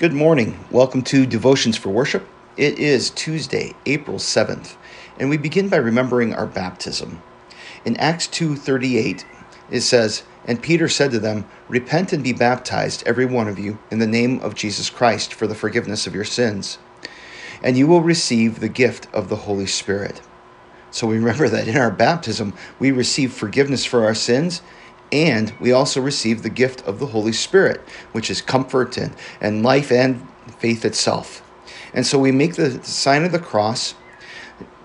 Good morning. Welcome to Devotions for Worship. It is Tuesday, April 7th, and we begin by remembering our baptism. In Acts 2:38, it says, "And Peter said to them, 'Repent and be baptized, every one of you, in the name of Jesus Christ for the forgiveness of your sins, and you will receive the gift of the Holy Spirit.'" So we remember that in our baptism, we receive forgiveness for our sins, and we also receive the gift of the Holy Spirit, which is comfort and life and faith itself. And so we make the sign of the cross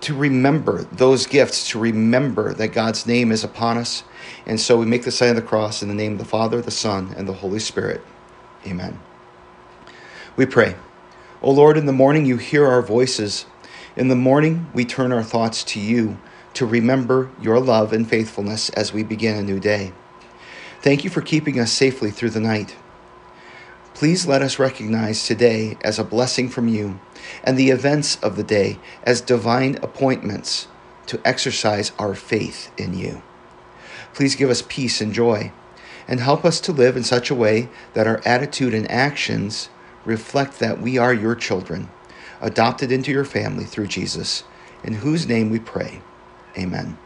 to remember those gifts, to remember that God's name is upon us. And so we make the sign of the cross in the name of the Father, the Son, and the Holy Spirit. Amen. We pray. O Lord, in the morning you hear our voices. In the morning we turn our thoughts to you, to remember your love and faithfulness as we begin a new day. Thank you for keeping us safely through the night. Please let us recognize today as a blessing from you and the events of the day as divine appointments to exercise our faith in you. Please give us peace and joy and help us to live in such a way that our attitude and actions reflect that we are your children, adopted into your family through Jesus, in whose name we pray. Amen.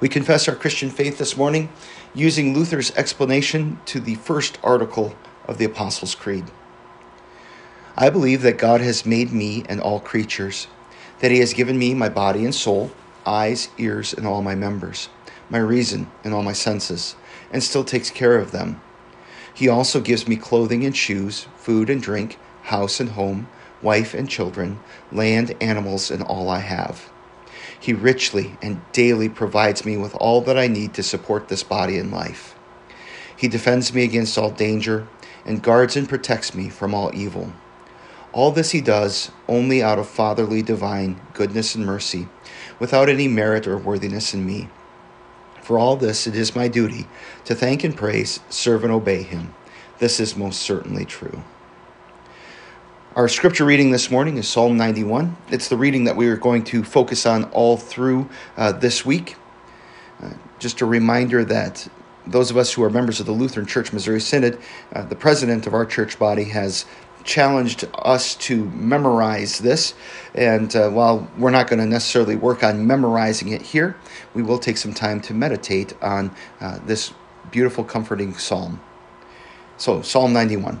We confess our Christian faith this morning using Luther's explanation to the first article of the Apostles' Creed. I believe that God has made me and all creatures, that he has given me my body and soul, eyes, ears, and all my members, my reason and all my senses, and still takes care of them. He also gives me clothing and shoes, food and drink, house and home, wife and children, land, animals, and all I have. He richly and daily provides me with all that I need to support this body and life. He defends me against all danger and guards and protects me from all evil. All this he does only out of fatherly divine goodness and mercy, without any merit or worthiness in me. For all this, it is my duty to thank and praise, serve and obey him. This is most certainly true. Our scripture reading this morning is Psalm 91. It's the reading that we are going to focus on all through this week. Just a reminder that those of us who are members of the Lutheran Church, Missouri Synod, the president of our church body has challenged us to memorize this. And while we're not going to necessarily work on memorizing it here, we will take some time to meditate on this beautiful, comforting psalm. So, Psalm 91.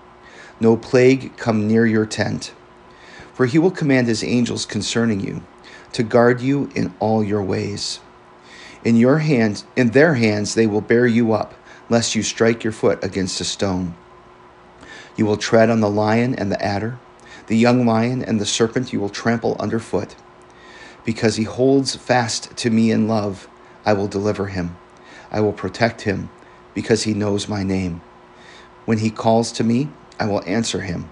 no plague come near your tent. For he will command his angels concerning you, to guard you in all your ways. In their hands they will bear you up, lest you strike your foot against a stone. You will tread on the lion and the adder, the young lion and the serpent you will trample underfoot. Because he holds fast to me in love, I will deliver him. I will protect him, because he knows my name. When he calls to me, I will answer him.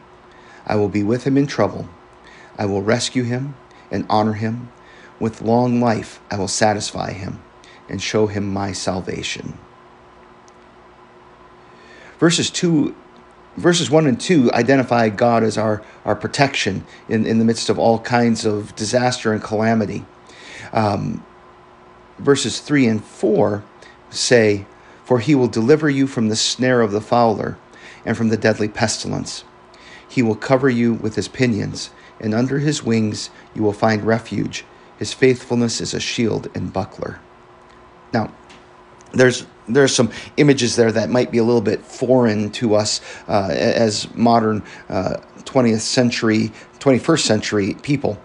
I will be with him in trouble. I will rescue him and honor him. With long life, I will satisfy him and show him my salvation. Verses 1 and 2 identify God as our protection in the midst of all kinds of disaster and calamity. Verses 3 and 4 say, for he will deliver you from the snare of the fowler and from the deadly pestilence. He will cover you with his pinions, and under his wings you will find refuge. His faithfulness is a shield and buckler. Now, there's some images there that might be a little bit foreign to us as modern 21st century people.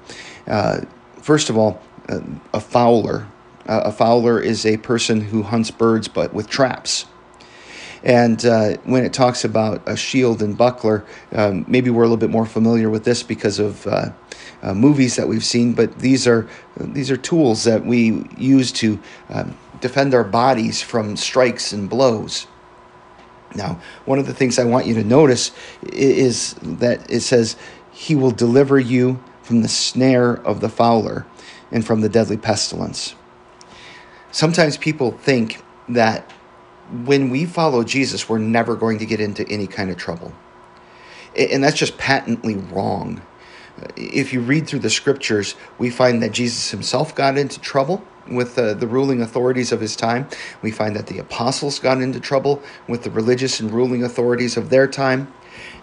First of all, a fowler. A fowler is a person who hunts birds, but with traps. And when it talks about a shield and buckler, maybe we're a little bit more familiar with this because of movies that we've seen. But these are tools that we use to defend our bodies from strikes and blows. Now, one of the things I want you to notice is that it says, "He will deliver you from the snare of the fowler and from the deadly pestilence." Sometimes people think that when we follow Jesus, we're never going to get into any kind of trouble. And that's just patently wrong. If you read through the scriptures, we find that Jesus himself got into trouble with the ruling authorities of his time. We find that the apostles got into trouble with the religious and ruling authorities of their time.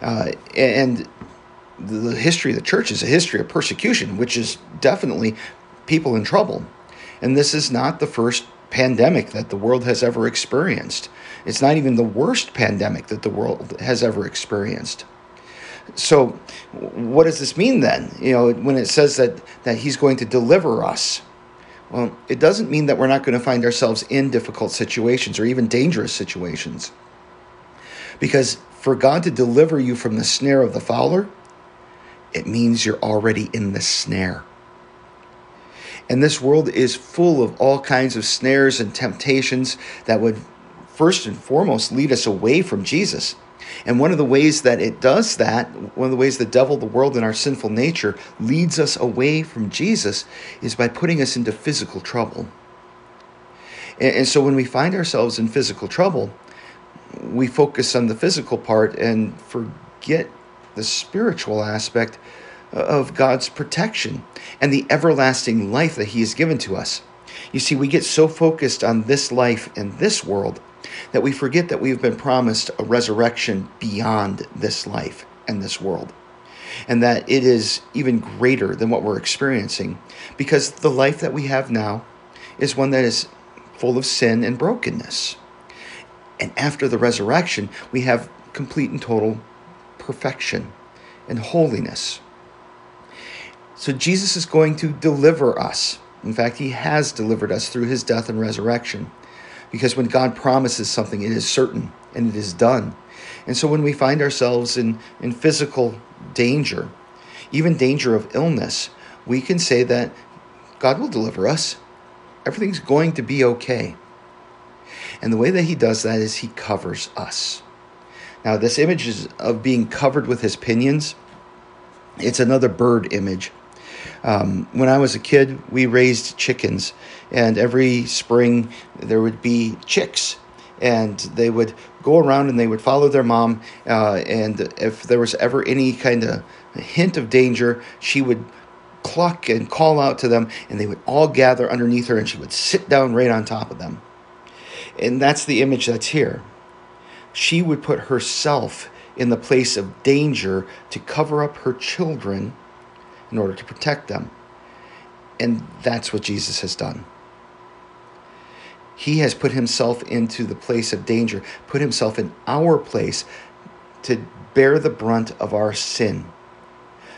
And the history of the church is a history of persecution, which is definitely people in trouble. And this is not the first pandemic that the world has ever experienced. It's not even the worst pandemic that the world has ever experienced. So what does this mean then? You know, when it says that he's going to deliver us, well, it doesn't mean that we're not going to find ourselves in difficult situations or even dangerous situations. Because for God to deliver you from the snare of the fowler, it means you're already in the snare. And this world is full of all kinds of snares and temptations that would first and foremost lead us away from Jesus. And one of the ways that it does that, one of the ways the devil, the world, and our sinful nature leads us away from Jesus is by putting us into physical trouble. And so when we find ourselves in physical trouble, we focus on the physical part and forget the spiritual aspect of God's protection and the everlasting life that he has given to us. You see, we get so focused on this life and this world that we forget that we've been promised a resurrection beyond this life and this world, and that it is even greater than what we're experiencing, because the life that we have now is one that is full of sin and brokenness. And after the resurrection, we have complete and total perfection and holiness. So Jesus is going to deliver us. In fact, he has delivered us through his death and resurrection. Because when God promises something, it is certain and it is done. And so when we find ourselves in physical danger, even danger of illness, we can say that God will deliver us. Everything's going to be okay. And the way that he does that is he covers us. Now, this image is of being covered with his pinions. It's another bird image. When I was a kid, we raised chickens, and every spring there would be chicks, and they would go around and they would follow their mom, and if there was ever any kind of hint of danger, she would cluck and call out to them, and they would all gather underneath her, and she would sit down right on top of them. And that's the image that's here. She would put herself in the place of danger to cover up her children in order to protect them. And that's what Jesus has done. He has put himself into the place of danger, put himself in our place to bear the brunt of our sin,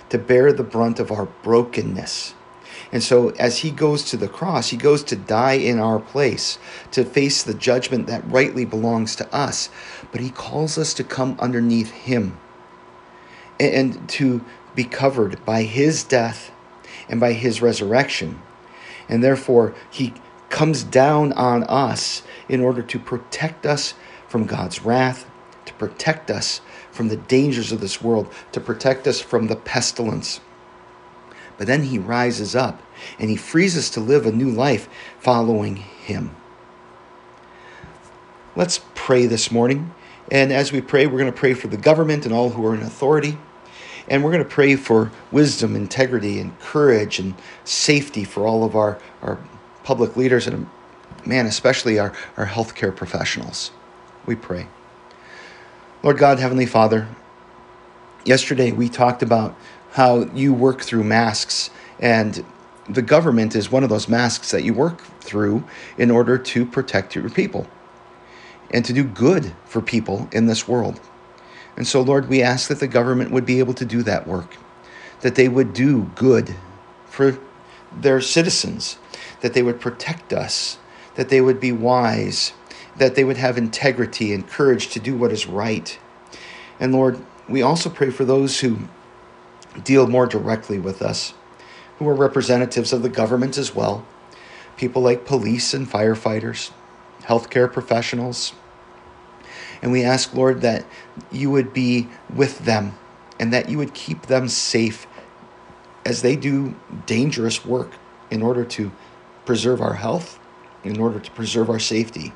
to bear the brunt of our brokenness. And so as he goes to the cross, he goes to die in our place, to face the judgment that rightly belongs to us. But he calls us to come underneath him and to be covered by his death and by his resurrection. And therefore, he comes down on us in order to protect us from God's wrath, to protect us from the dangers of this world, to protect us from the pestilence. But then he rises up and he frees us to live a new life following him. Let's pray this morning. And as we pray, we're going to pray for the government and all who are in authority. And we're going to pray for wisdom, integrity, and courage, and safety for all of our public leaders, and man, especially our healthcare professionals. We pray. Lord God, Heavenly Father, yesterday we talked about how you work through masks, and the government is one of those masks that you work through in order to protect your people and to do good for people in this world. And so, Lord, we ask that the government would be able to do that work, that they would do good for their citizens, that they would protect us, that they would be wise, that they would have integrity and courage to do what is right. And Lord, we also pray for those who deal more directly with us, who are representatives of the government as well, people like police and firefighters, healthcare professionals. And we ask, Lord, that you would be with them and that you would keep them safe as they do dangerous work in order to preserve our health, in order to preserve our safety.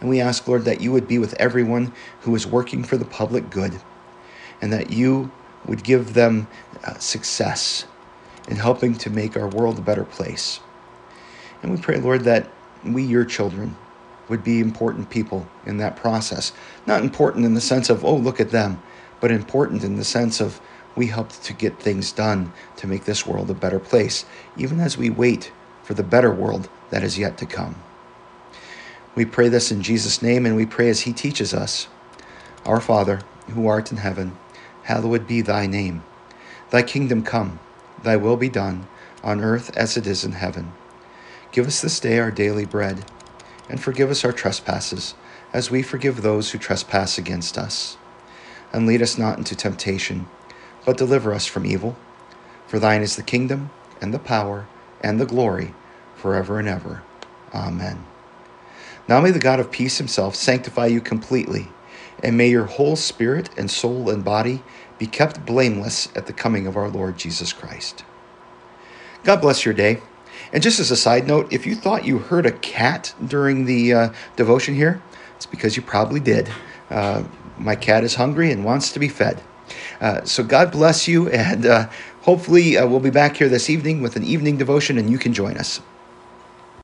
And we ask, Lord, that you would be with everyone who is working for the public good and that you would give them success in helping to make our world a better place. And we pray, Lord, that we, your children, would be important people in that process. Not important in the sense of, oh, look at them, but important in the sense of we helped to get things done to make this world a better place, even as we wait for the better world that is yet to come. We pray this in Jesus' name, and we pray as he teaches us. Our Father, who art in heaven, hallowed be thy name. Thy kingdom come, thy will be done, on earth as it is in heaven. Give us this day our daily bread, and forgive us our trespasses, as we forgive those who trespass against us. And lead us not into temptation, but deliver us from evil. For thine is the kingdom, and the power, and the glory, forever and ever. Amen. Now may the God of peace himself sanctify you completely, and may your whole spirit and soul and body be kept blameless at the coming of our Lord Jesus Christ. God bless your day. And just as a side note, if you thought you heard a cat during the devotion here, it's because you probably did. My cat is hungry and wants to be fed. So God bless you, and hopefully we'll be back here this evening with an evening devotion, and you can join us.